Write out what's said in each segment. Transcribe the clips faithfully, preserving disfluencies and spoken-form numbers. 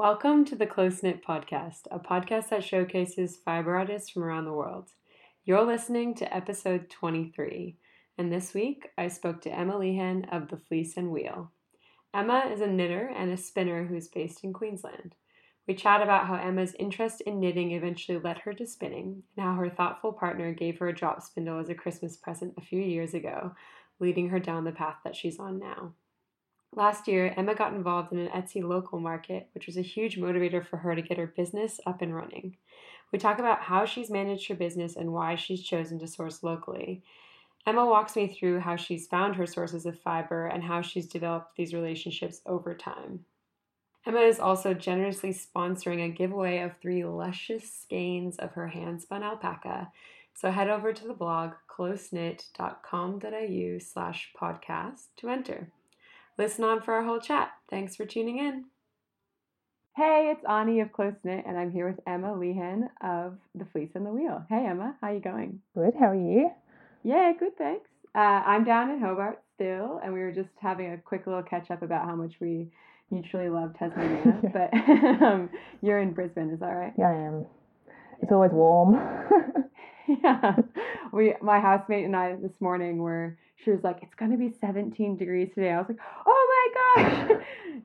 Welcome to the Close Knit Podcast, a podcast that showcases fiber artists from around the world. You're listening to episode twenty-three, and this week I spoke to Emma Lehane of The Fleece and Wheel. Emma is a knitter and a spinner who is based in Queensland. We chat about how Emma's interest in knitting eventually led her to spinning, and how her thoughtful partner gave her a drop spindle as a Christmas present a few years ago, leading her down the path that she's on now. Last year, Emma got involved in an Etsy local market, which was a huge motivator for her to get her business up and running. We talk about how she's managed her business and why she's chosen to source locally. Emma walks me through how she's found her sources of fiber and how she's developed these relationships over time. Emma is also generously sponsoring a giveaway of three luscious skeins of her hand-spun alpaca, so head over to the blog closeknit.com.au slash podcast to enter. Listen on for our whole chat. Thanks for tuning in. Hey, it's Ani of Close Knit, and I'm here with Emma Lehane of The Fleece and the Wheel. Hey, Emma, how you going? Good, how are you? Yeah, good, thanks. Uh, I'm down in Hobart still, and we were just having a quick little catch-up about how much we mutually love Tasmania, yeah. But um, you're in Brisbane, is that right? Yeah, I am. It's always warm. Yeah. We, my housemate and I this morning were... She was like, it's going to be seventeen degrees today. I was like, oh my gosh,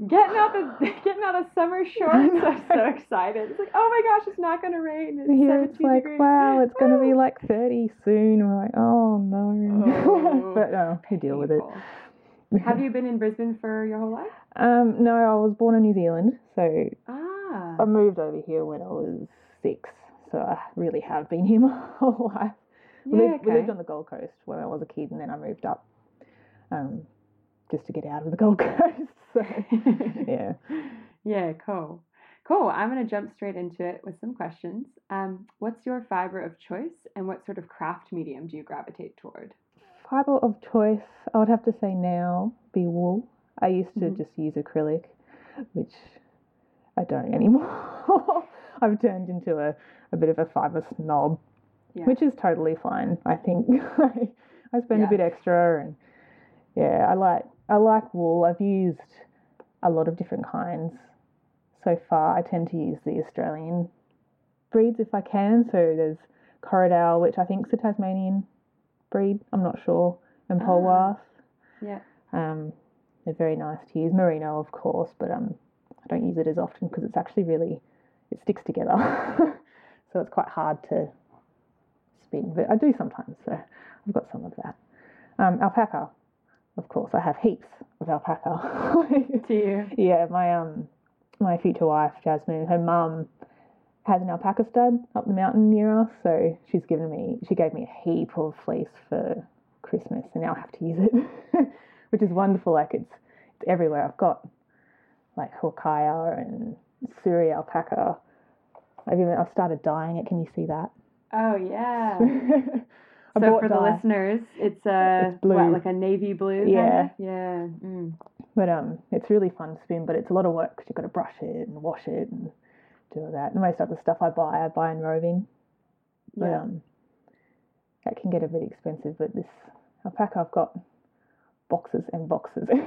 getting out the getting out of summer shorts. I'm so excited. It's like, oh my gosh, it's not going to rain. It's yeah, seventeen it's like, degrees. Wow, it's going to be like thirty soon. We're like, oh no. Oh, but no, I deal with it. Have you been in Brisbane for your whole life? Um, no, I was born in New Zealand. So ah. I moved over here when I was six. So I really have been here my whole life. We, yeah, lived, okay. we lived on the Gold Coast when I was a kid, and then I moved up um, just to get out of the Gold Coast. So, yeah. Yeah, cool. Cool. I'm going to jump straight into it with some questions. Um, what's your fibre of choice, and what sort of craft medium do you gravitate toward? Fibre of choice, I would have to say now, be wool. I used to mm-hmm. just use acrylic, which I don't anymore. I've turned into a, a bit of a fibre snob. Yeah. Which is totally fine, I think. I spend yeah. a bit extra, and yeah, I like I like wool. I've used a lot of different kinds so far. I tend to use the Australian breeds if I can. So there's Corriedale, which I think is a Tasmanian breed. I'm not sure, and Polwarth. Uh, yeah, um, they're very nice to use. Merino, of course, but um, I don't use it as often because it's actually really it sticks together, so it's quite hard to. But I do sometimes, so I've got some of that. Um, alpaca, of course, I have heaps of alpaca. Do you? Yeah, my um, my future wife Jasmine, her mum has an alpaca stud up the mountain near us, so she's given me, she gave me a heap of fleece for Christmas, and now I have to use it, which is wonderful. Like it's it's everywhere. I've got like huacaya and suri alpaca. I've even I've started dyeing it. Can you see that? Oh, yeah. So for dye. The listeners, it's, uh, it's blue. What, like a navy blue? Yeah. Kind of? Yeah. Mm. But um, it's really fun to spin, but it's a lot of work because you've got to brush it and wash it and do all that. And most of the stuff I buy, I buy in roving. But yeah. um, that can get a bit expensive, but this alpaca, I've got boxes and boxes and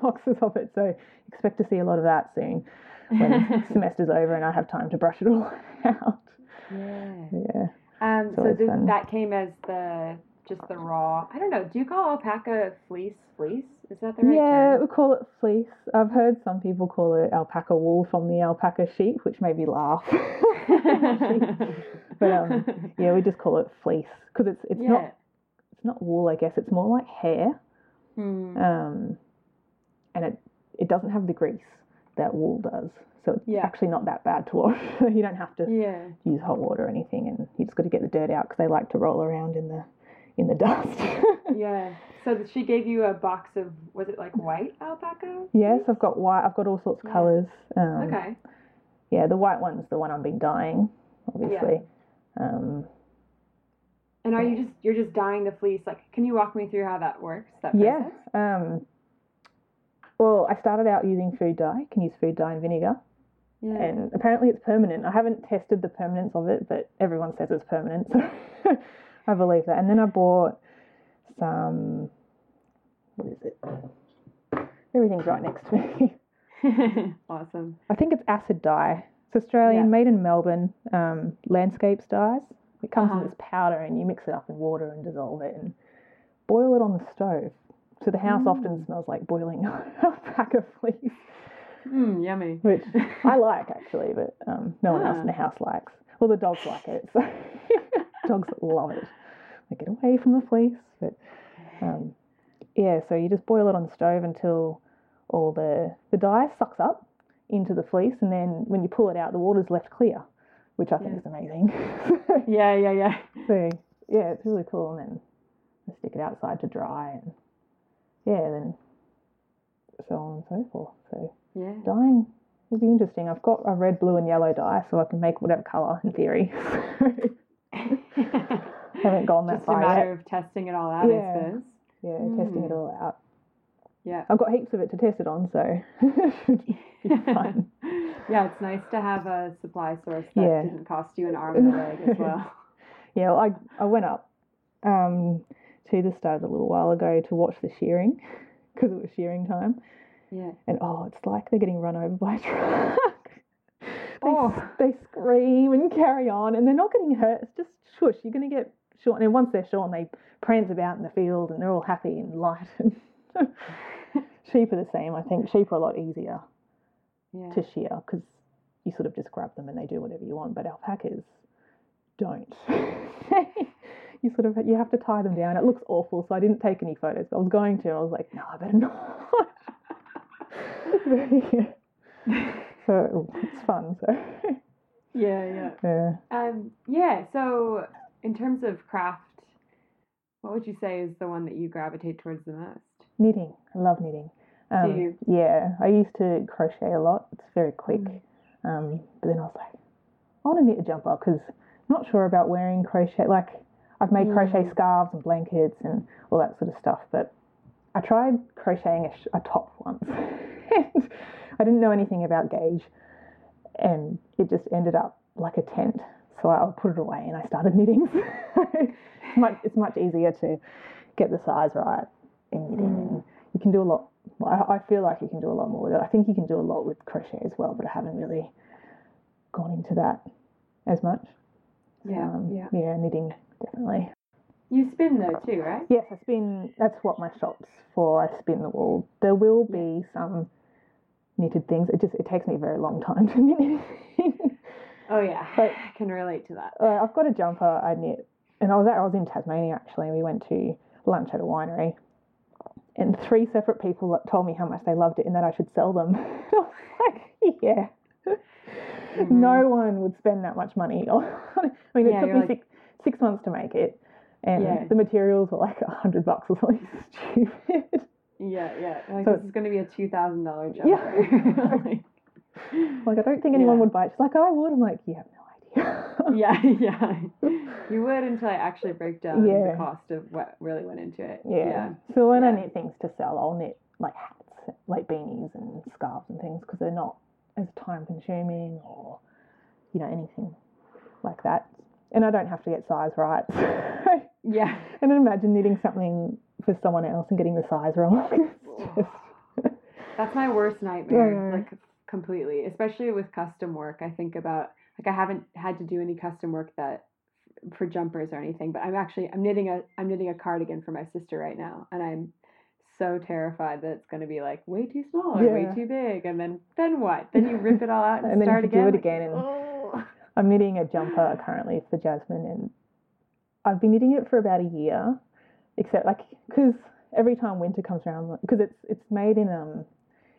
boxes of it, so expect to see a lot of that soon when semester's over and I have time to brush it all out. Yeah. Yeah. Um, so this, that came as the just the raw. I don't know. Do you call alpaca fleece fleece? Is that the right yeah, term? Yeah, we call it fleece. I've heard some people call it alpaca wool from the alpaca sheep, which made me laugh. But um, yeah, we just call it fleece because it's it's yeah. not it's not wool. I guess it's more like hair. Hmm. Um, and it it doesn't have the grease that wool does. So it's yeah. actually not that bad to wash. You don't have to yeah. use hot water or anything, and you just got to get the dirt out because they like to roll around in the in the dust. Yeah. So she gave you a box of, was it like white alpaca? Yes, I've got white. I've got all sorts of yeah. colours. Um, okay. Yeah, the white one's the one I've been dyeing, obviously. Yeah. Um, and are yeah. you just you're just dyeing the fleece? Like, can you walk me through how that works? That process? Yeah. Um, well, I started out using food dye. You can use food dye and vinegar. Yeah. And apparently it's permanent. I haven't tested the permanence of it, but everyone says it's permanent, so I believe that. And then I bought some, what is it? Everything's right next to me. Awesome. I think it's acid dye. It's Australian, yeah. made in Melbourne, um, landscapes dyes. It comes uh-huh. in this powder and you mix it up in water and dissolve it and boil it on the stove. So the house mm. often smells like boiling a pack of fleece. Mm, yummy. Which I like, actually, but um, no one ah. else in the house likes. Well, the dogs like it. So dogs love it. They get away from the fleece. But um, yeah, so you just boil it on the stove until all the, the dye sucks up into the fleece, and then when you pull it out, the water's left clear, which I think yeah. is amazing. yeah, yeah, yeah. So yeah, it's really cool. And then you stick it outside to dry, and yeah, then so on and so forth. So yeah, dyeing will be interesting. I've got a red, blue, and yellow dye, so I can make whatever colour in theory. Haven't gone that Just far. Just a matter yet. Of testing it all out, yeah. I suppose. Yeah, mm. testing it all out. Yeah, I've got heaps of it to test it on, so it should be fun. Yeah, it's nice to have a supply source that yeah. doesn't cost you an arm and a leg as well. Yeah, well, I I went up um, to the stud a little while ago to watch the shearing because it was shearing time. Yeah. And oh, it's like they're getting run over by a truck. they, oh. they scream and carry on, and they're not getting hurt. It's just shush. You're going to get shorn. And once they're shorn, they prance about in the field, and they're all happy and light. And sheep are the same, I think. Sheep are a lot easier yeah. to shear because you sort of just grab them and they do whatever you want. But alpacas don't. You sort of you have to tie them down. It looks awful, so I didn't take any photos. I was going to. I was like, no, I better not. So it's fun. So yeah, yeah, yeah. Um, yeah. So in terms of craft, what would you say is the one that you gravitate towards the most? Knitting. I love knitting. Um, Do you? Yeah. I used to crochet a lot. It's very quick. Mm. Um, but then I was like, I want to knit a jumper because I'm not sure about wearing crochet. Like, I've made mm. crochet scarves and blankets and all that sort of stuff. But I tried crocheting a, sh- a top once. And I didn't know anything about gauge. And it just ended up like a tent. So I put it away and I started knitting. it's, much, it's much easier to get the size right. In knitting, you can do a lot. I feel like you can do a lot more with it. I think you can do a lot with crochet as well, but I haven't really gone into that as much. Yeah, um, yeah, yeah, knitting definitely. You spin though too, right? Yes, I spin. That's what my shop's for. I spin the wool. There will be some knitted things. It just it takes me a very long time to knit anything. Oh yeah, but I can relate to that. Uh, I've got a jumper I knit, and I was at, I was in Tasmania actually, and we went to lunch at a winery. And three separate people told me how much they loved it and that I should sell them. I was like, yeah. Mm-hmm. No one would spend that much money on it. I mean, yeah, it took me like... six, six months to make it. And yeah. the materials were like a hundred bucks or something stupid. Yeah, yeah. Like, so this is going to be a two thousand dollars job. Yeah. like, like, I don't think anyone yeah. would buy it. She's like, oh, I would. I'm like, you have no idea. yeah, yeah. You would until I actually break down yeah. the cost of what really went into it. Yeah. yeah. So when yeah. I knit things to sell, I'll knit like hats, like beanies and scarves and things because they're not as time consuming or, you know, anything like that. And I don't have to get size right. yeah. And then imagine knitting something for someone else and getting the size wrong. just... That's my worst nightmare, yeah. like completely, especially with custom work. I think about, like I haven't had to do any custom work that, for jumpers or anything, but I'm actually I'm knitting a I'm knitting a cardigan for my sister right now, and I'm so terrified that it's going to be like way too small or yeah. way too big, and then then what? Then you rip it all out and, and start then you again. Do it again. Like, and oh. I'm knitting a jumper currently for Jasmine, and I've been knitting it for about a year, except like because every time winter comes around, because it's it's made in um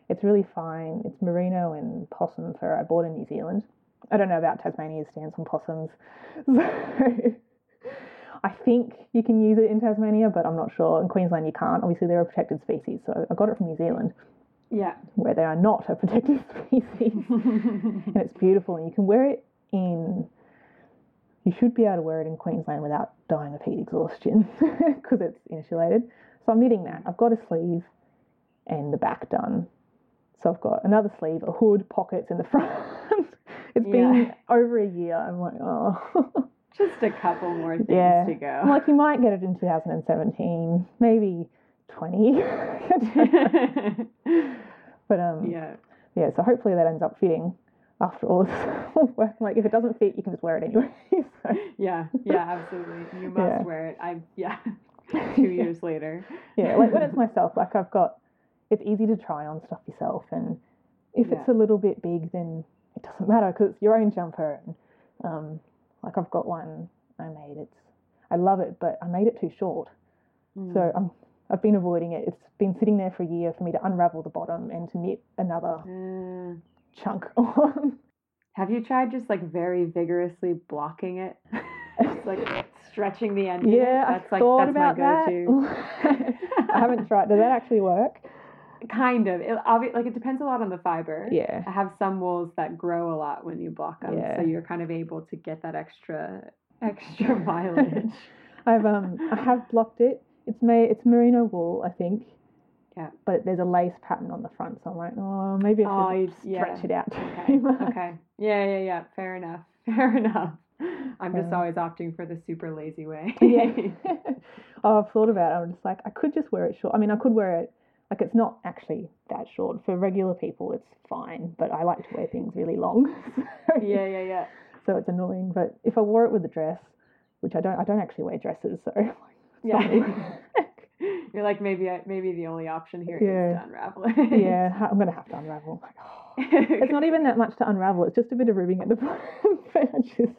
it's really fine. It's merino and possum fur I bought in New Zealand. I don't know about Tasmania's stance on possums, so I think you can use it in Tasmania, but I'm not sure. In Queensland you can't. Obviously they're a protected species, so I got it from New Zealand, yeah, where they are not a protected species, and it's beautiful, and you can wear it in, you should be able to wear it in Queensland without dying of heat exhaustion, because it's insulated, so I'm knitting that. I've got a sleeve and the back done, so I've got another sleeve, a hood, pockets in the front. It's yeah. been over a year. I'm like, oh. Just a couple more things yeah. to go. I'm like, you might get it in two thousand seventeen, maybe twenty. But um, yeah. yeah, so hopefully that ends up fitting after all this work. Like, if it doesn't fit, you can just wear it anyway. So. Yeah, yeah, absolutely. You must yeah. wear it. I yeah, two years yeah. later. Yeah, like when it's myself, like I've got, it's easy to try on stuff yourself, and if yeah. it's a little bit big, then it doesn't matter because it's your own jumper. And, um, like I've got one I made. It's I love it, but I made it too short, mm. so I'm. I've been avoiding it. It's been sitting there for a year for me to unravel the bottom and to knit another mm. chunk on. Have you tried just like very vigorously blocking it? Just like stretching the end. Yeah, I like, thought that's about my go-to. That. I haven't tried. Does that actually work? Kind of. It, like it depends a lot on the fiber. Yeah. I have some wools that grow a lot when you block them, yeah. so you're kind of able to get that extra extra mileage. I've um I have blocked it. It's made, it's merino wool, I think. Yeah. But there's a lace pattern on the front, so I'm like, oh, maybe I should oh, stretch yeah. it out. Okay. okay. Yeah, yeah, yeah. Fair enough. Fair enough. I'm Fair just enough. always opting for the super lazy way. yeah. Oh, I've thought about it. I'm just like, I could just wear it short. I mean, I could wear it, like, it's not actually that short. For regular people, it's fine, but I like to wear things really long. yeah, yeah, yeah. So it's annoying. But if I wore it with a dress, which I don't, I don't actually wear dresses, so... Yeah, you're like maybe I, maybe the only option here yeah. is to unravel it. Yeah, I'm gonna have to unravel. Like, oh. It's not even that much to unravel. It's just a bit of ribbing at the bottom. But I just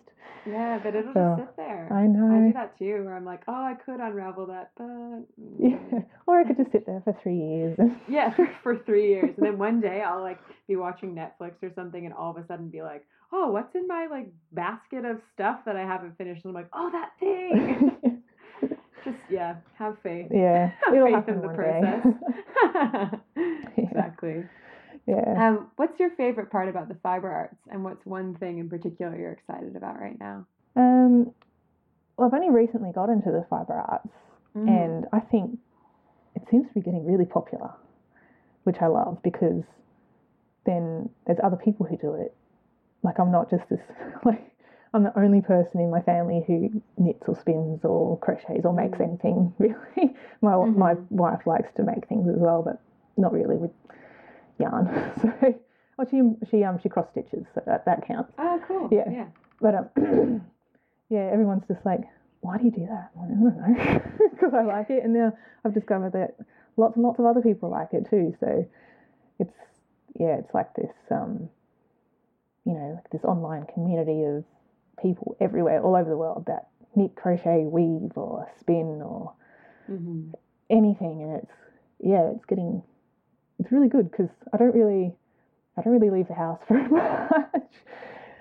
yeah, but it'll oh, just sit there. I know. I do that too, where I'm like, oh, I could unravel that, but yeah, or I could just sit there for three years. yeah, for, for three years, and then one day I'll like be watching Netflix or something, and all of a sudden be like, oh, what's in my like basket of stuff that I haven't finished? And I'm like, oh, that thing. Just, yeah, have faith. Yeah. Have It'll faith happen in the process. Exactly. Yeah. Um, what's your favorite part about the fiber arts, and what's one thing in particular you're excited about right now? Um, well, I've only recently got into the fiber arts, mm. and I think it seems to be getting really popular, which I love, because then there's other people who do it. Like, I'm not just this, like... I'm the only person in my family who knits or spins or crochets or makes anything, really. My mm-hmm. my wife likes to make things as well, but not really with yarn. So, well, she she um she cross stitches, so that, that counts. Oh, cool. Yeah. yeah. But um, yeah, everyone's just like, why do you do that? Well, I don't know, because I like it, and now I've discovered that lots and lots of other people like it too. So, it's yeah, it's like this um, you know, like this online community of people everywhere, all over the world, that knit, crochet, weave, or spin, or mm-hmm. anything, and it's yeah, it's getting, it's really good because I don't really, I don't really leave the house very much.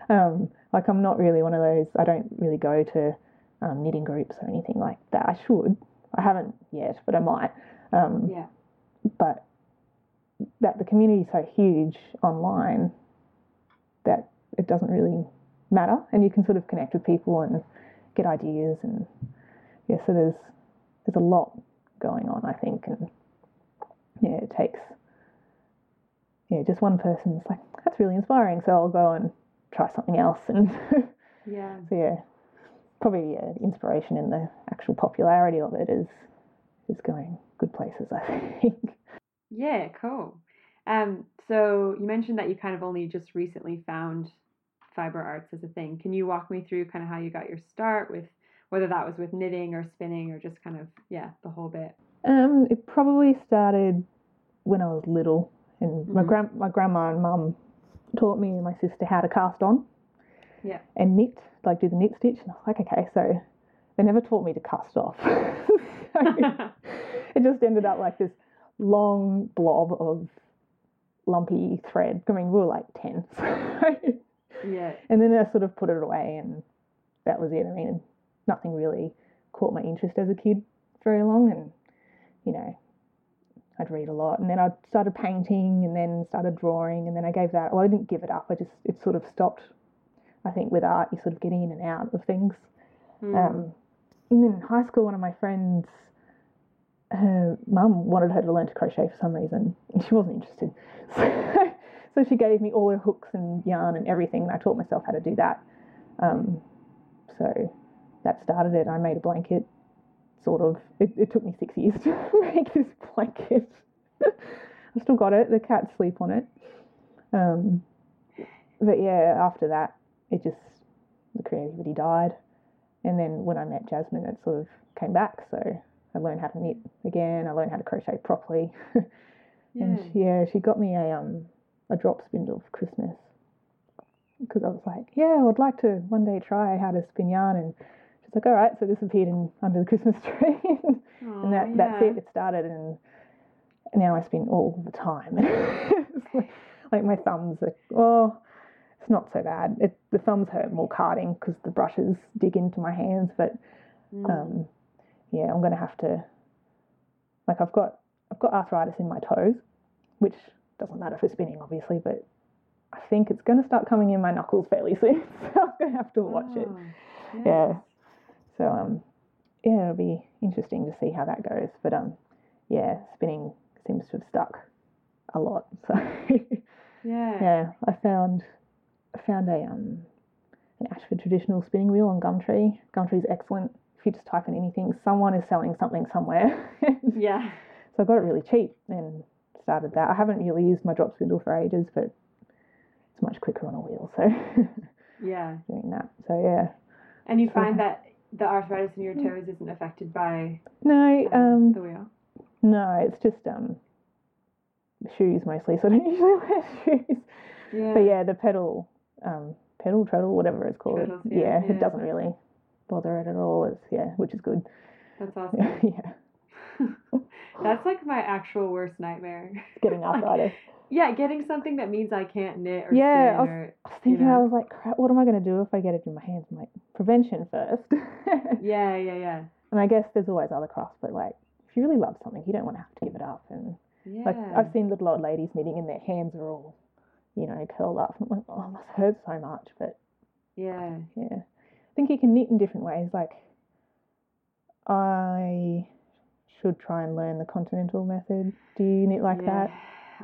um, like I'm not really one of those. I don't really go to um, knitting groups or anything like that. I should. I haven't yet, but I might. Um, yeah. But that the community's so huge online that it doesn't really matter, and you can sort of connect with people and get ideas, and yeah, so there's there's a lot going on, I think, and yeah, it takes yeah just one person's like, that's really inspiring, so I'll go and try something else, and yeah so yeah probably yeah, the inspiration and the actual popularity of it is is going good places, I think. Yeah, cool. Um so you mentioned that you kind of only just recently found fiber arts as a thing. Can you walk me through kind of how you got your start, with whether that was with knitting or spinning or just kind of yeah the whole bit? Um it probably started when I was little, and mm-hmm. my gran my grandma and mum taught me and my sister how to cast on yeah and knit, like do the knit stitch, and I was like, okay, so they never taught me to cast off. So it just ended up like this long blob of lumpy thread. I mean, we were like ten, so yeah. And then I sort of put it away, and that was it. I mean, nothing really caught my interest as a kid very long, and, you know, I'd read a lot. And then I started painting, and then started drawing, and then I gave that... Well, I didn't give it up. I just... It sort of stopped, I think, with art. You sort of get in and out of things. Mm. Um, and then in high school, one of my friends, her mum wanted her to learn to crochet for some reason, and she wasn't interested. So... So she gave me all her hooks and yarn and everything, and I taught myself how to do that. Um, so that started it. I made a blanket, sort of. It, it took me six years to make this blanket. I've still got it. The cats sleep on it. Um, but yeah, after that, it just, the creativity died. And then when I met Jasmine, it sort of came back. So I learned how to knit again. I learned how to crochet properly. Yeah. And she, yeah, she got me a um a drop spindle for Christmas, because I was like, yeah, I would like to one day try how to spin yarn. And she's like, all right, so this appeared in Under the Christmas Tree. and Aww, that, yeah. that's it. It started, and now I spin all the time. It's like, like my thumbs are, oh, it's not so bad. It, the thumbs hurt more carding because the brushes dig into my hands. But, mm. um, yeah, I'm going to have to, like I've got, I've got arthritis in my toes, which doesn't matter for spinning, obviously, but I think it's going to start coming in my knuckles fairly soon, so I'm going to have to watch oh, it. Yes. Yeah. So, um, yeah, it'll be interesting to see how that goes. But, um, yeah, spinning seems to have stuck a lot. So, yeah. Yeah, I found I found a um an Ashford Traditional spinning wheel on Gumtree. Gumtree's excellent. If you just type in anything, someone is selling something somewhere. Yeah. So I got it really cheap and started that. I haven't really used my drop spindle for ages, but it's much quicker on a wheel, so yeah, doing that. So yeah. And you find yeah. that the arthritis in your toes isn't affected by no um, um the wheel? No, it's just um shoes mostly. So I don't usually wear shoes. Yeah. But yeah, the pedal, um, pedal treadle, whatever it's called. Treadles, yeah, yeah, yeah, it doesn't really bother it at all. It's yeah, which is good. That's awesome. Yeah. That's like my actual worst nightmare. Getting arthritis. Like, yeah, getting something that means I can't knit or yeah, spin. I was, or, I was thinking, you know. I was like, crap, what am I going to do if I get it in my hands? I'm like, prevention first. Yeah, yeah, yeah. And I guess there's always other crafts, but like, if you really love something, you don't want to have to give it up. And yeah. like, I've seen little old ladies knitting and their hands are all, you know, curled up. I'm like, oh, I must hurt so much. But yeah. Yeah. I think you can knit in different ways. Like, I should try and learn the continental method. Do you knit like yeah. that?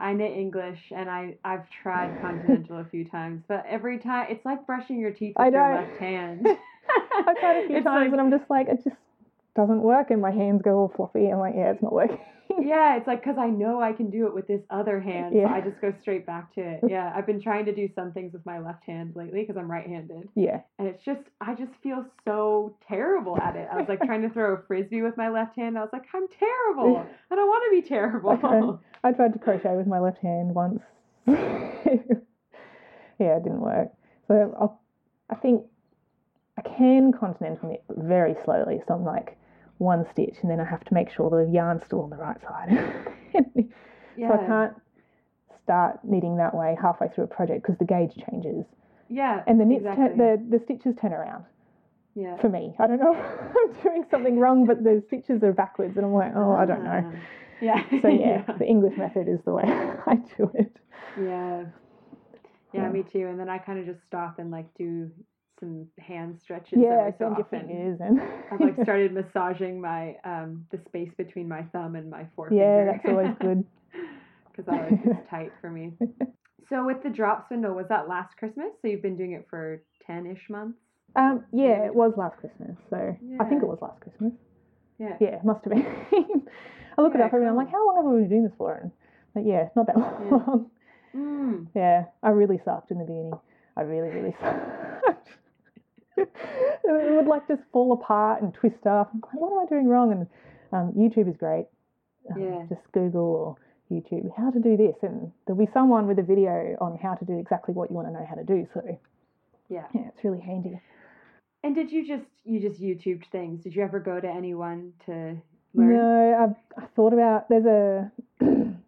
I knit English, and I, I've tried continental a few times, but every time it's like brushing your teeth with your left hand. I've tried a few it's times like, and I'm just like, it just doesn't work, and my hands go all floppy. I'm like, yeah, it's not working. Yeah, it's like, because I know I can do it with this other hand, yeah. so I just go straight back to it. Yeah, I've been trying to do some things with my left hand lately because I'm right-handed. Yeah. And it's just, I just feel so terrible at it. I was like trying to throw a frisbee with my left hand. I was like, I'm terrible. I don't want to be terrible. Okay. I tried to crochet with my left hand once. Yeah, it didn't work. So I'll, I think I can continental knit very slowly, so I'm like, one stitch, and then I have to make sure the yarn's still on the right side. Yeah. So I can't start knitting that way halfway through a project because the gauge changes. Yeah, and the knits exactly. turn, the the stitches turn around. Yeah, for me, I don't know if I'm doing something wrong, but the stitches are backwards, and I'm like, oh, I don't know. Yeah. So yeah, yeah. The English method is the way I do it. Yeah. Yeah, yeah. Me too. And then I kind of just stop and like do some hand stretches yeah, every so often. Fingers and I've like started massaging my um the space between my thumb and my forefinger. Yeah, that's always good because that always gets tight for me. So with the drop spindle, was that last Christmas? So you've been doing it for ten-ish months? Um, yeah, it was last Christmas. So yeah. I think it was last Christmas. Yeah, yeah, it must have been. I look yeah, it up every cool. and I'm like, how long have we been doing this for? And but yeah, not that long. Yeah, mm. yeah I really sucked in the beginning. I really, really sucked. It would like just fall apart and twist up. I'm like, what am I doing wrong? And um, YouTube is great. Um, yeah. Just Google or YouTube how to do this, and there'll be someone with a video on how to do exactly what you want to know how to do. So yeah, yeah, it's really handy. And did you just you just YouTubed things? Did you ever go to anyone to learn? No, I I thought about there's a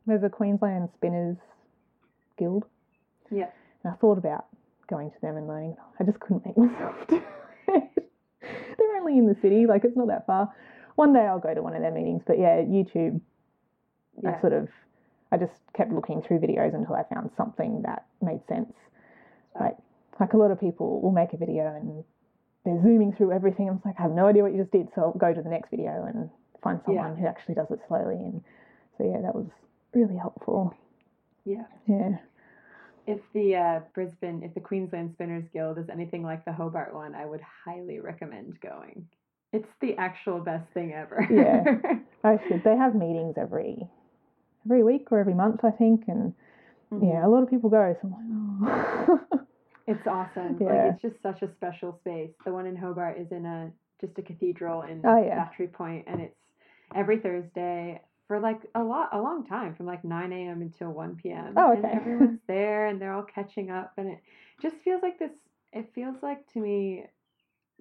there's a Queensland Spinners Guild. Yeah, and I thought about going to them and learning. I just couldn't make myself do it. They're only in the city, like it's not that far. One day I'll go to one of their meetings, but yeah, YouTube, yeah. I sort of, I just kept looking through videos until I found something that made sense. Like, like a lot of people will make a video and they're zooming through everything. I'm like, I have no idea what you just did, so I'll go to the next video and find someone yeah. who actually does it slowly. And so yeah, that was really helpful. Yeah. Yeah. If the uh, Brisbane, if the Queensland Spinners Guild is anything like the Hobart one, I would highly recommend going. It's the actual best thing ever. Yeah, I should. They have meetings every every week or every month, I think, and Yeah, a lot of people go, so I'm like, oh. It's awesome. Yeah. Like, it's just such a special space. The one in Hobart is in a just a cathedral in oh, yeah. Battery Point, and it's every Thursday for like a lot a long time, from like nine a.m. until one p.m. Oh, okay. And everyone's there, and they're all catching up, and it just feels like this. It feels like to me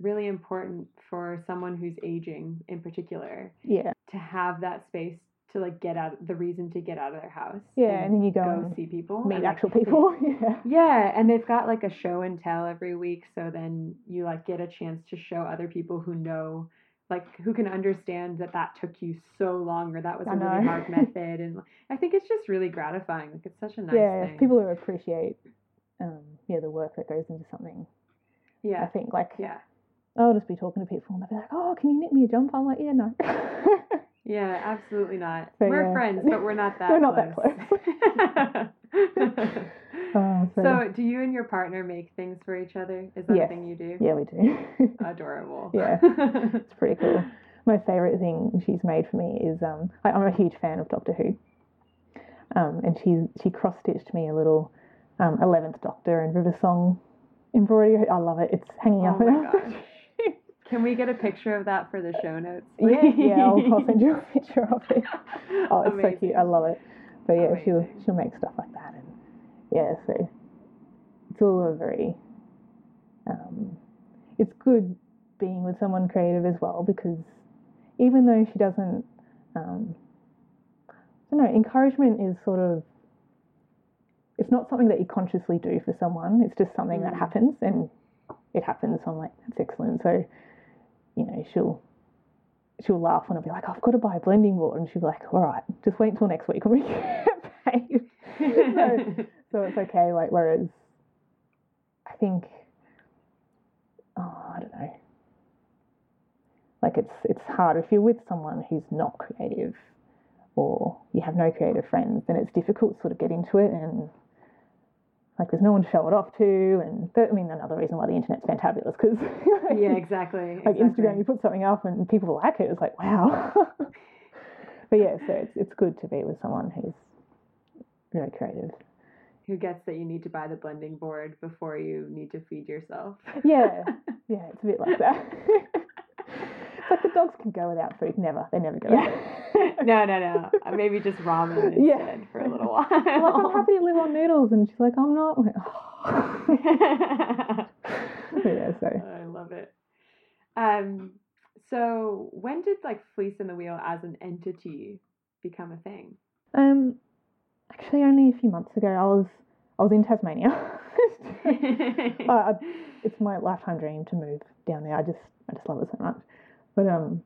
really important for someone who's aging in particular. Yeah. To have that space. To like get out, the reason to get out of their house. Yeah, and, and then you go, go and see people, meet actual like, people. Yeah, yeah, and they've got like a show and tell every week, so then you like get a chance to show other people who know, like who can understand that that took you so long, or that was I a know. really hard method. And I think it's just really gratifying. Like it's such a nice yeah, thing. People who appreciate, um, yeah, the work that goes into something. Yeah, I think like yeah, I'll just be talking to people and they'll be like, oh, can you knit me a jumper? I'm like, yeah, no. Yeah, absolutely not. But we're yeah. friends, but we're not that we're not close. that close. uh, so. so do you and your partner make things for each other? Is that yes. a thing you do? Yeah, we do. Adorable. Yeah, it's pretty cool. My favourite thing she's made for me is, um, I, I'm a huge fan of Doctor Who, um, and she, she cross-stitched me a little um, eleventh Doctor and River Song embroidery. I love it. It's hanging oh up in our Can we get a picture of that for the show notes? Please? Yeah, yeah, I'll, I'll send you a picture of it. Oh, it's amazing. So cute. I love it. But yeah, amazing. she'll she'll make stuff like that, and yeah, so it's all a very. Um, it's good being with someone creative as well, because even though she doesn't, um, I don't know, encouragement is sort of. It's not something that you consciously do for someone. It's just something mm. that happens, and it happens. So I'm like, that's excellent. So. You know, she'll she'll laugh when I'll be like, I've got to buy a blending board, and she'll be like, all right, just wait until next week when we get paid. so, so it's okay. Like, whereas I think, oh, I don't know, like it's it's hard if you're with someone who's not creative, or you have no creative friends, then it's difficult to sort of get into it, and like there's no one to show it off to. And that, I mean, another reason why the internet's fantabulous, because like, yeah, exactly. Like exactly. Instagram, you put something up and people like it. It's like, wow. But yeah, so it's it's good to be with someone who's really creative. Who gets that you need to buy the blending board before you need to feed yourself. Yeah, yeah, it's a bit like that. It's like the dogs can go without food. Never, they never go. Yeah. Without no, no, no. Maybe just ramen instead yeah. for a little while. Like, I'm happy to live on noodles, and she's like, I'm not. I'm like, oh. Yeah, so I love it. Um, so when did like Fleece and the Wheel as an entity become a thing? Um, actually, only a few months ago. I was I was in Tasmania. uh, I, it's my lifetime dream to move down there. I just I just love it so much. But, um,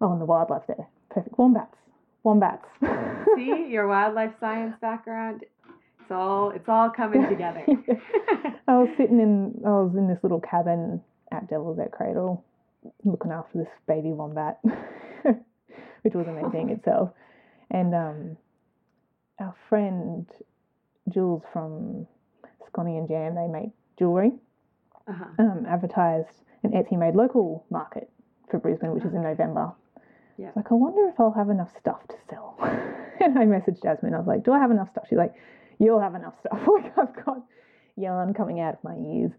oh, and the wildlife there. Perfect. Wombats. Wombats. See, your wildlife science background, it's all it's all coming together. I was sitting in, I was in this little cabin at Devil's Cradle looking after this baby wombat, which was amazing itself. And um, our friend Jules from Sconey and Jam, they make jewellery, uh-huh. um, advertised an Etsy-made local market for Brisbane, which is in November. Yeah. Like, I wonder if I'll have enough stuff to sell. And I messaged Jasmine. I was like, do I have enough stuff? She's like, you'll have enough stuff. Like, I've got yarn coming out of my ears.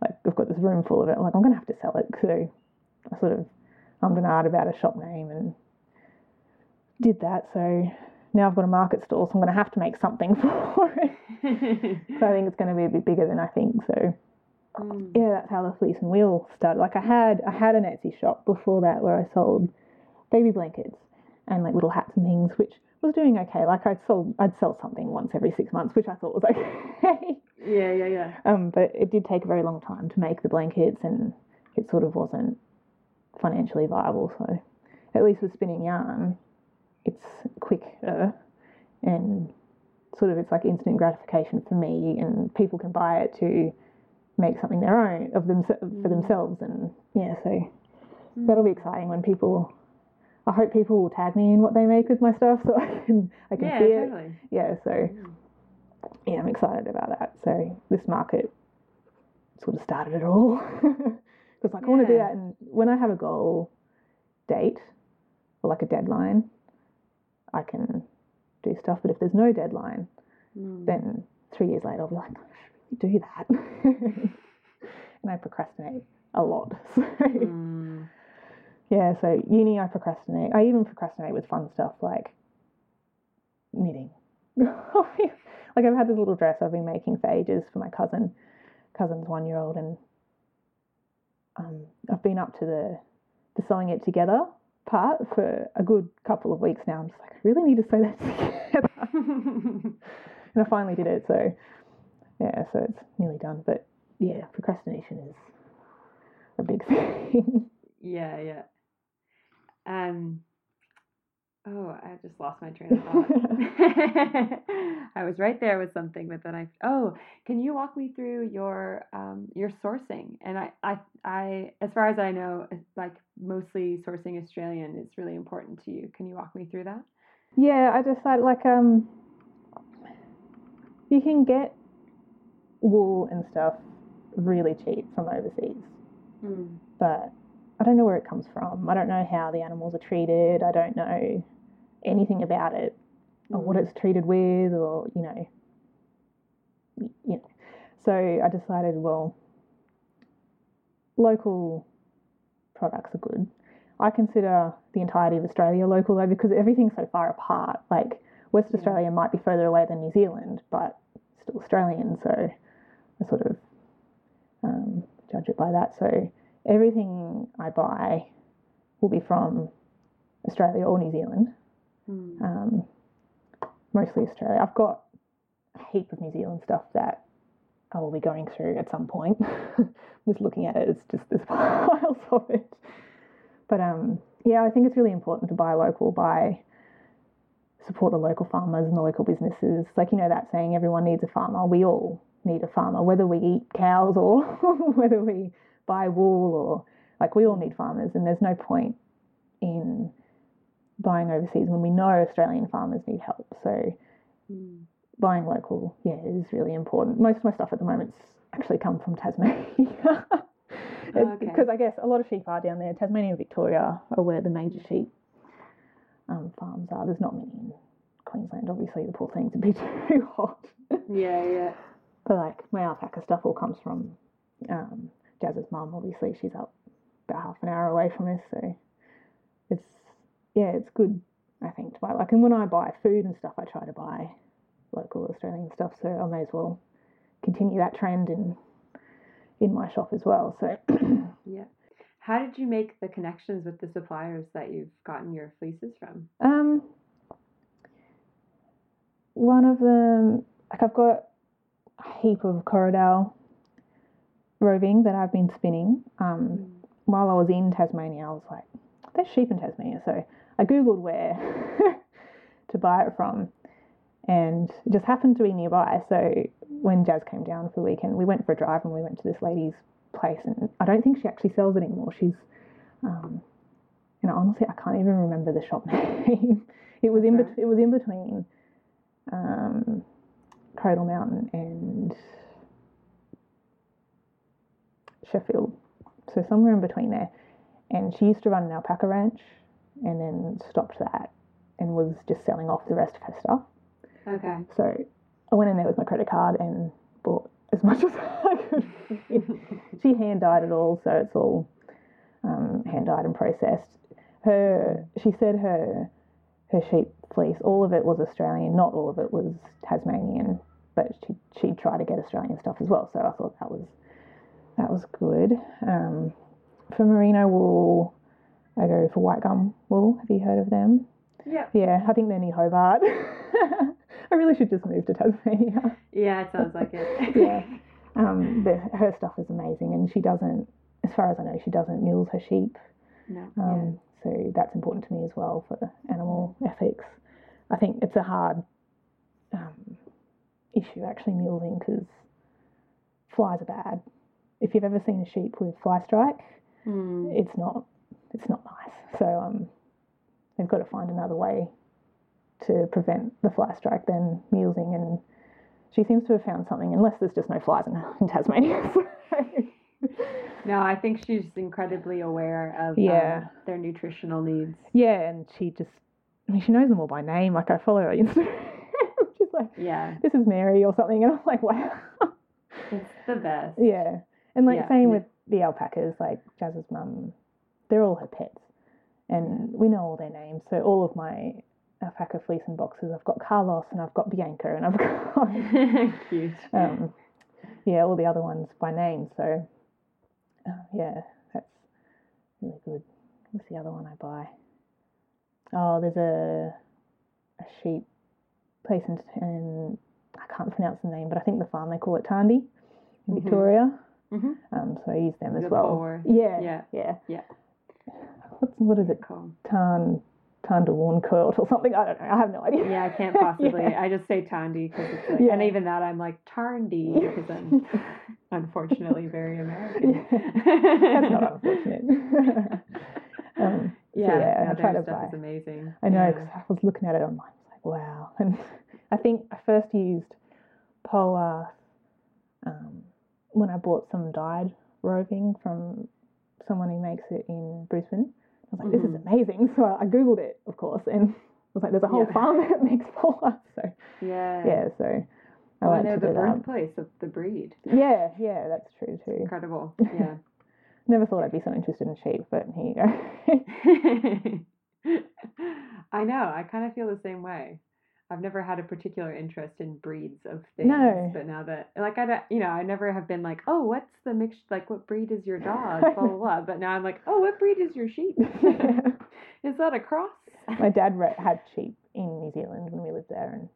Like, I've got this room full of it. I'm like, I'm going to have to sell it. So I sort of, I'm going to art about a shop name and did that. So now I've got a market stall, so I'm going to have to make something for it. So I think it's going to be a bit bigger than I think, so... Mm. Yeah, that's how the Fleece and Wheel started. Like I had, I had an Etsy shop before that where I sold baby blankets and like little hats and things, which was doing okay. Like I sold, I'd sell something once every six months, which I thought was okay. Yeah, yeah, yeah. Um, but it did take a very long time to make the blankets, and it sort of wasn't financially viable. So at least with spinning yarn, it's quicker and sort of it's like instant gratification for me, and people can buy it to make something their own of them for themselves. And yeah, so that'll be exciting when people, I hope people will tag me in what they make with my stuff, so I can I can yeah, see totally. it. Yeah, so yeah, I'm excited about that. So this market sort of started it all, because like yeah. I want to do that, and when I have a goal date or like a deadline, I can do stuff. But if there's no deadline, mm. then three years later I'll be like, I should really do that. And I procrastinate a lot. So mm. yeah, so uni I procrastinate. I even procrastinate with fun stuff like knitting. Like I've had this little dress I've been making for ages for my cousin, cousin's one-year-old, and um, I've been up to the, the sewing it together part for a good couple of weeks now. I'm just like, I really need to sew that together. And I finally did it, so yeah, so it's nearly done. But yeah, procrastination is a big thing. Yeah, yeah. Um. Oh, I just lost my train of thought. I was right there with something, but then I... Oh, can you walk me through your um your sourcing? And I, I, I, as far as I know, like mostly sourcing Australian is really important to you. Can you walk me through that? Yeah, I decided like um you can get wool and stuff really cheap from overseas, mm. but I don't know where it comes from. I don't know how the animals are treated. I don't know anything about it, or what it's treated with, or you know, you know. So I decided, well, local products are good. I consider the entirety of Australia local though, because everything's so far apart. Like West yeah. Australia might be further away than New Zealand, but still Australian. So I sort of um, judge it by that. So everything I buy will be from Australia or New Zealand. Mm. Um, mostly Australia. I've got a heap of New Zealand stuff that I will be going through at some point. Just looking at it, it's just there's piles of it. But um, yeah, I think it's really important to buy local, buy, support the local farmers and the local businesses. Like, you know, that saying, everyone needs a farmer. We all need a farmer, whether we eat cows or whether we buy wool, or like we all need farmers, and there's no point in buying overseas when we know Australian farmers need help. So mm. buying local, yeah, is really important. Most of my stuff at the moment's actually come from Tasmania. oh, okay. Because I guess a lot of sheep are down there. Tasmania and Victoria are where the major sheep um, farms are. There's not many in Queensland, obviously. The poor things would be too hot. Yeah, yeah. But like my alpaca stuff all comes from um, Jazz's mum, obviously. She's up about half an hour away from us, so it's, yeah, it's good, I think, to buy. Like, and when I buy food and stuff, I try to buy local Australian stuff, so I may as well continue that trend in in my shop as well, so. Yeah. How did you make the connections with the suppliers that you've gotten your fleeces from? Um, one of them, like, I've got a heap of Corriedale roving that I've been spinning. Um, mm. While I was in Tasmania, I was like, there's sheep in Tasmania. So I Googled where to buy it from, and it just happened to be nearby. So when Jazz came down for the weekend, we went for a drive and we went to this lady's place, and I don't think she actually sells it anymore. She's, um, you know, honestly, I can't even remember the shop name. It was in, bet- it was in between um, Cradle Mountain and Sheffield, so somewhere in between there, and she used to run an alpaca ranch and then stopped that and was just selling off the rest of her stuff. Okay. So I went in there with my credit card and bought as much as I could. She hand dyed it all, so it's all um, hand dyed and processed. Her, she said her her sheep fleece, all of it was Australian, not all of it was Tasmanian, but she she tried to get Australian stuff as well. So I thought that was. That was good. Um, for merino wool, I go for White Gum wool. Have you heard of them? Yeah. Yeah, I think they're near Hobart. I really should just move to Tasmania. Yeah, it sounds like it. Yeah. Um, but her stuff is amazing, and she doesn't, as far as I know, she doesn't mules her sheep. No. Um, yeah. So that's important to me as well for animal ethics. I think it's a hard um, issue actually, mulesing, because flies are bad. If you've ever seen a sheep with fly strike, mm. it's not it's not nice. So um, they've got to find another way to prevent the fly strike than mulesing. And she seems to have found something, unless there's just no flies in, in Tasmania. No, I think she's incredibly aware of yeah. um, their nutritional needs. Yeah, and she just, I mean, she knows them all by name. Like, I follow her Instagram. She's like, yeah, this is Mary or something. And I'm like, wow. It's the best. Yeah. And like yeah. same yeah. with the alpacas, like Jaz's mum, they're all her pets. And we know all their names. So all of my alpaca fleece and boxes, I've got Carlos and I've got Bianca and I've got... Cute. Um, yeah, all the other ones by name. So, uh, yeah, that's really good. What's the other one I buy? Oh, there's a a sheep place in, in I can't pronounce the name, but I think the farm they call it Tarndi in mm-hmm. Victoria. Mm-hmm. Um, so I use them as the well. Poor. Yeah, yeah, yeah, yeah. What's, what is it called? Tarn, Tarndwarncoort or something? I don't know. I have no idea. Yeah, I can't possibly. yeah. I just say Tarndi because it's like, yeah. and even that I'm like Tarndi because I'm unfortunately very American. Yeah. That's not unfortunate. um, yeah, so yeah no, I try to buy. Is amazing. I know because yeah. I was looking at it online. I was like, wow. And I think I first used Polwarth um, when I bought some dyed roving from someone who makes it in Brisbane. I was like, this mm-hmm. is amazing. So I Googled it, of course, and I was like, there's a whole yeah. farm that makes Polwarth. So yeah, yeah. So I well, like they're to the birthplace of the breed. Yeah, yeah, that's true too. It's incredible. Yeah. Never thought I'd be so interested in sheep, but here you go. I know. I kind of feel the same way. I've never had a particular interest in breeds of things, no. but now that, like, I don't, you know, I never have been like, oh, what's the mix, like, what breed is your dog, blah, blah, blah, but now I'm like, oh, what breed is your sheep? Is that a cross? My dad had sheep in New Zealand when we lived there, and,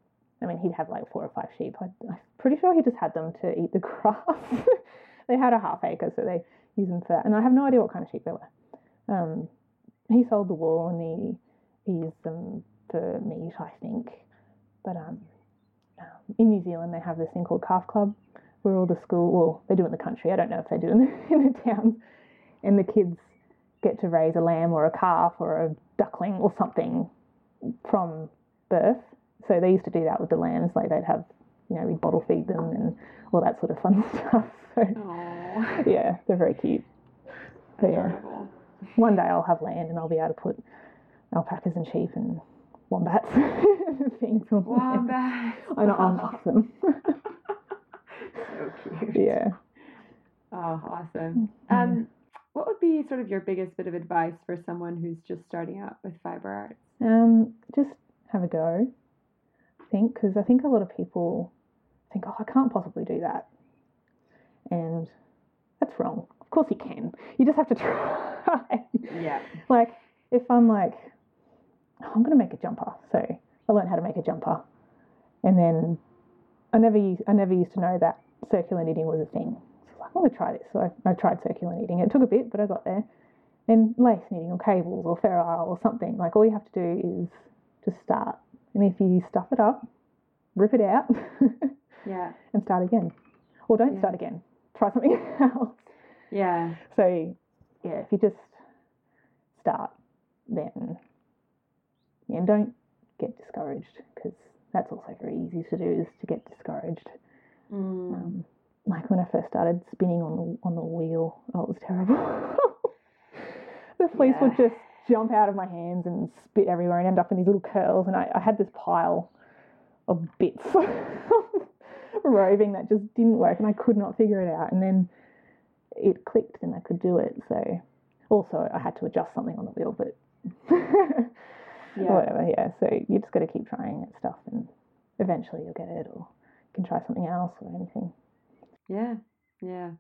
I mean, he'd have, like, four or five sheep. I, I'm pretty sure he just had them to eat the grass. They had a half acre, so they use them for that, and I have no idea what kind of sheep they were. Um, he sold the wool, and he, he used them for meat, I think. But um, in New Zealand, they have this thing called Calf Club, where all the school, well, they do it in the country. I don't know if they do in the, in the towns. And the kids get to raise a lamb or a calf or a duckling or something from birth. So they used to do that with the lambs. Like they'd have, you know, we'd bottle feed them and all that sort of fun stuff. So, aww. Yeah, they're very cute. So, yeah, one day I'll have land and I'll be able to put alpacas and sheep and wombats. Things on wombats. I know, I'm off them. So cute. Yeah. Oh, awesome. Um, what would be sort of your biggest bit of advice for someone who's just starting out with fibre arts? Um, just have a go, I think, because I think a lot of people think, oh, I can't possibly do that. And that's wrong. Of course you can. You just have to try. Yeah. Like, if I'm like, I'm going to make a jumper. So I learned how to make a jumper. And then I never used, I never used to know that circular knitting was a thing. So I was like, I'm going to try this. So I, I tried circular knitting. It took a bit, but I got there. And lace knitting or cables or ferrule or something. Like, all you have to do is just start. And if you stuff it up, rip it out. Yeah. And start again. Or don't yeah. start again. Try something else. Yeah. So, yeah, if you just start, then... and don't get discouraged, because that's also very easy to do, is to get discouraged. Mm. Um, like when I first started spinning on the, on the wheel, oh, it was terrible. The fleece yeah. would just jump out of my hands and spit everywhere and end up in these little curls, and I, I had this pile of bits roving that just didn't work, and I could not figure it out. And then it clicked and I could do it. So also I had to adjust something on the wheel, but... Yeah. Or whatever, yeah. So you just got to keep trying that stuff, and eventually you'll get it, or you can try something else or anything. Yeah, yeah.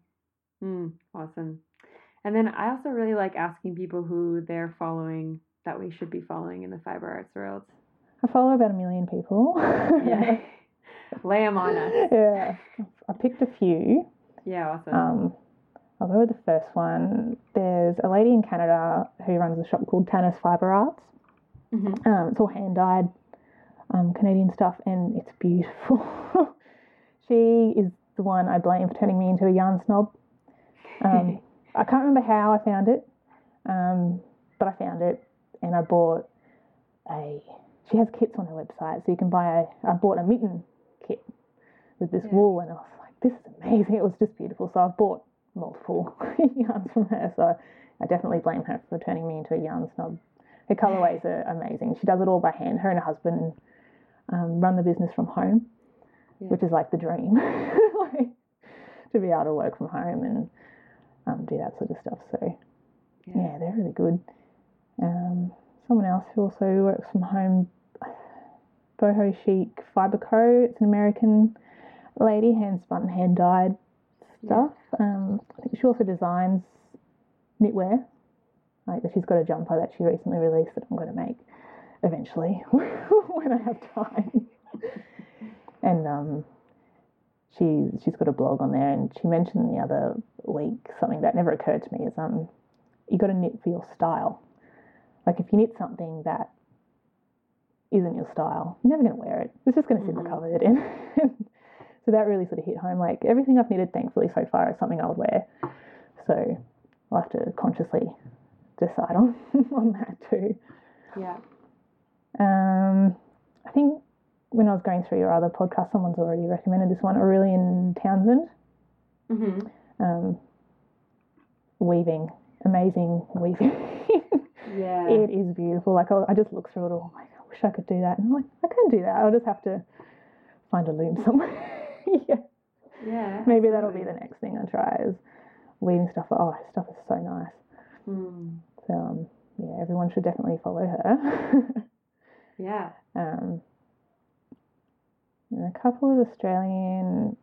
Mm, awesome. And then I also really like asking people who they're following that we should be following in the fibre arts world. I follow about a million people. Yeah. Lay them on us. Yeah. I picked a few. Yeah, awesome. Um, I'll go with the first one. There's a lady in Canada who runs a shop called Tannis Fiber Arts. Mm-hmm. Um, it's all hand-dyed um, Canadian stuff, and it's beautiful. She is the one I blame for turning me into a yarn snob. Um, I can't remember how I found it, um, but I found it, and I bought a... She has kits on her website, so you can buy a... I bought a mitten kit with this yeah. wool, and I was like, this is amazing. It was just beautiful, so I've bought multiple yarns from her, so I definitely blame her for turning me into a yarn snob. Her colourways are amazing. She does it all by hand. Her and her husband um, run the business from home. yeah. which is like the dream, like, to be able to work from home and um, do that sort of stuff. So, yeah, yeah they're really good. Um, someone else who also works from home, Boho Chic Fiber Co. It's an American lady, hand-spun, hand-dyed stuff. Yeah. Um, I think she also designs knitwear. Like, she's got a jumper that she recently released that I'm going to make eventually when I have time. And um, she, she's got a blog on there, and she mentioned the other week something that never occurred to me is um, you got to knit for your style. Like, if you knit something that isn't your style, you're never going to wear it. It's just going to sit mm-hmm. in the cupboard. And so that really sort of hit home. Like, everything I've knitted, thankfully, so far is something I would wear. So I'll have to consciously decide on, on that too. Yeah. Um, I think when I was going through your other podcast, someone's already recommended this one, Aurelian Townsend. Mm-hmm. Um, weaving. Amazing weaving. Yeah. It is beautiful. Like, I, I just look through it all. Like, I wish I could do that. And I'm like, I can do that. I'll just have to find a loom somewhere. yeah. Yeah. Maybe absolutely. That'll be the next thing I try is weaving stuff. Oh, her stuff is so nice. Mm. So, um, yeah, everyone should definitely follow her. Yeah. Um, and a couple of Australian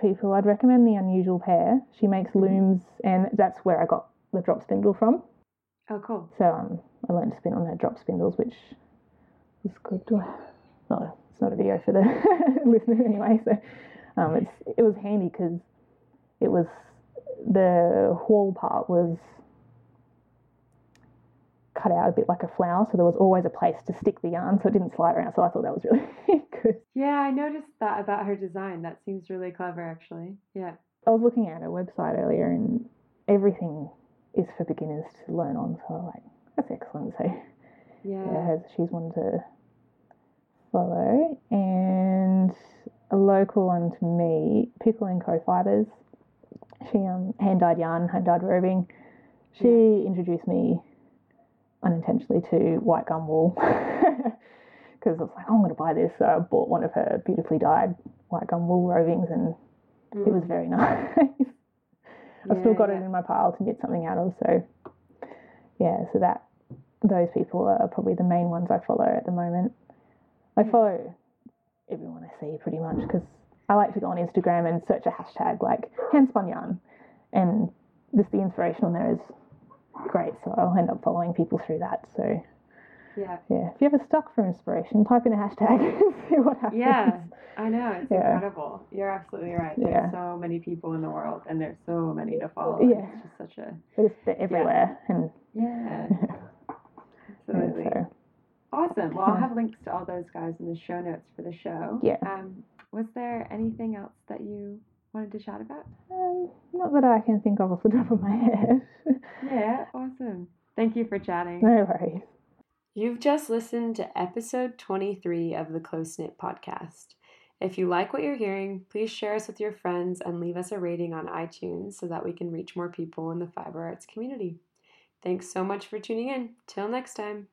people. I'd recommend The Unusual Pair. She makes mm. looms, and that's where I got the drop spindle from. Oh, cool. So um, I learned to spin on her drop spindles, which is good. No, it's not a video for the listeners anyway. So um, it's it was handy because it was the whorl part was cut out a bit like a flower, so there was always a place to stick the yarn so it didn't slide around. So I thought that was really good. Yeah, I noticed that about her design. That seems really clever, actually. Yeah. I was looking at her website earlier, and everything is for beginners to learn on, so I'm like, that's excellent. So yeah, yeah she's one to follow. And a local one to me, Pickle and Co Fibers. She um hand dyed yarn, hand dyed roving. She yeah. introduced me unintentionally to white gum wool because I was like, oh, I'm going to buy this. So I bought one of her beautifully dyed white gum wool rovings, and mm. it was very nice. I've yeah, still got yeah. it in my pile to knit something out of, so yeah, so that those people are probably the main ones I follow at the moment. I follow everyone I see pretty much because I like to go on Instagram and search a hashtag like handspun yarn, and just the inspiration on there is great, so I'll end up following people through that. So yeah, yeah. If you're ever stuck for inspiration, type in a hashtag and see what happens. Yeah, I know. It's yeah. incredible. You're absolutely right. There's yeah. so many people in the world, and there's so many to follow. Yeah. It's just such a... It's, they're everywhere. Yeah. And yeah. yeah. Absolutely. Yeah, so. Awesome. Well, I'll have links to all those guys in the show notes for the show. Yeah. Um, was there anything else that you wanted to chat about? Um, not that I can think of off the top of my head. Yeah, awesome. Thank you for chatting. No worries. You've just listened to episode twenty-three of the Close Knit Podcast. If you like what you're hearing, please share us with your friends and leave us a rating on iTunes so that we can reach more people in the fiber arts community. Thanks so much for tuning in. Till next time.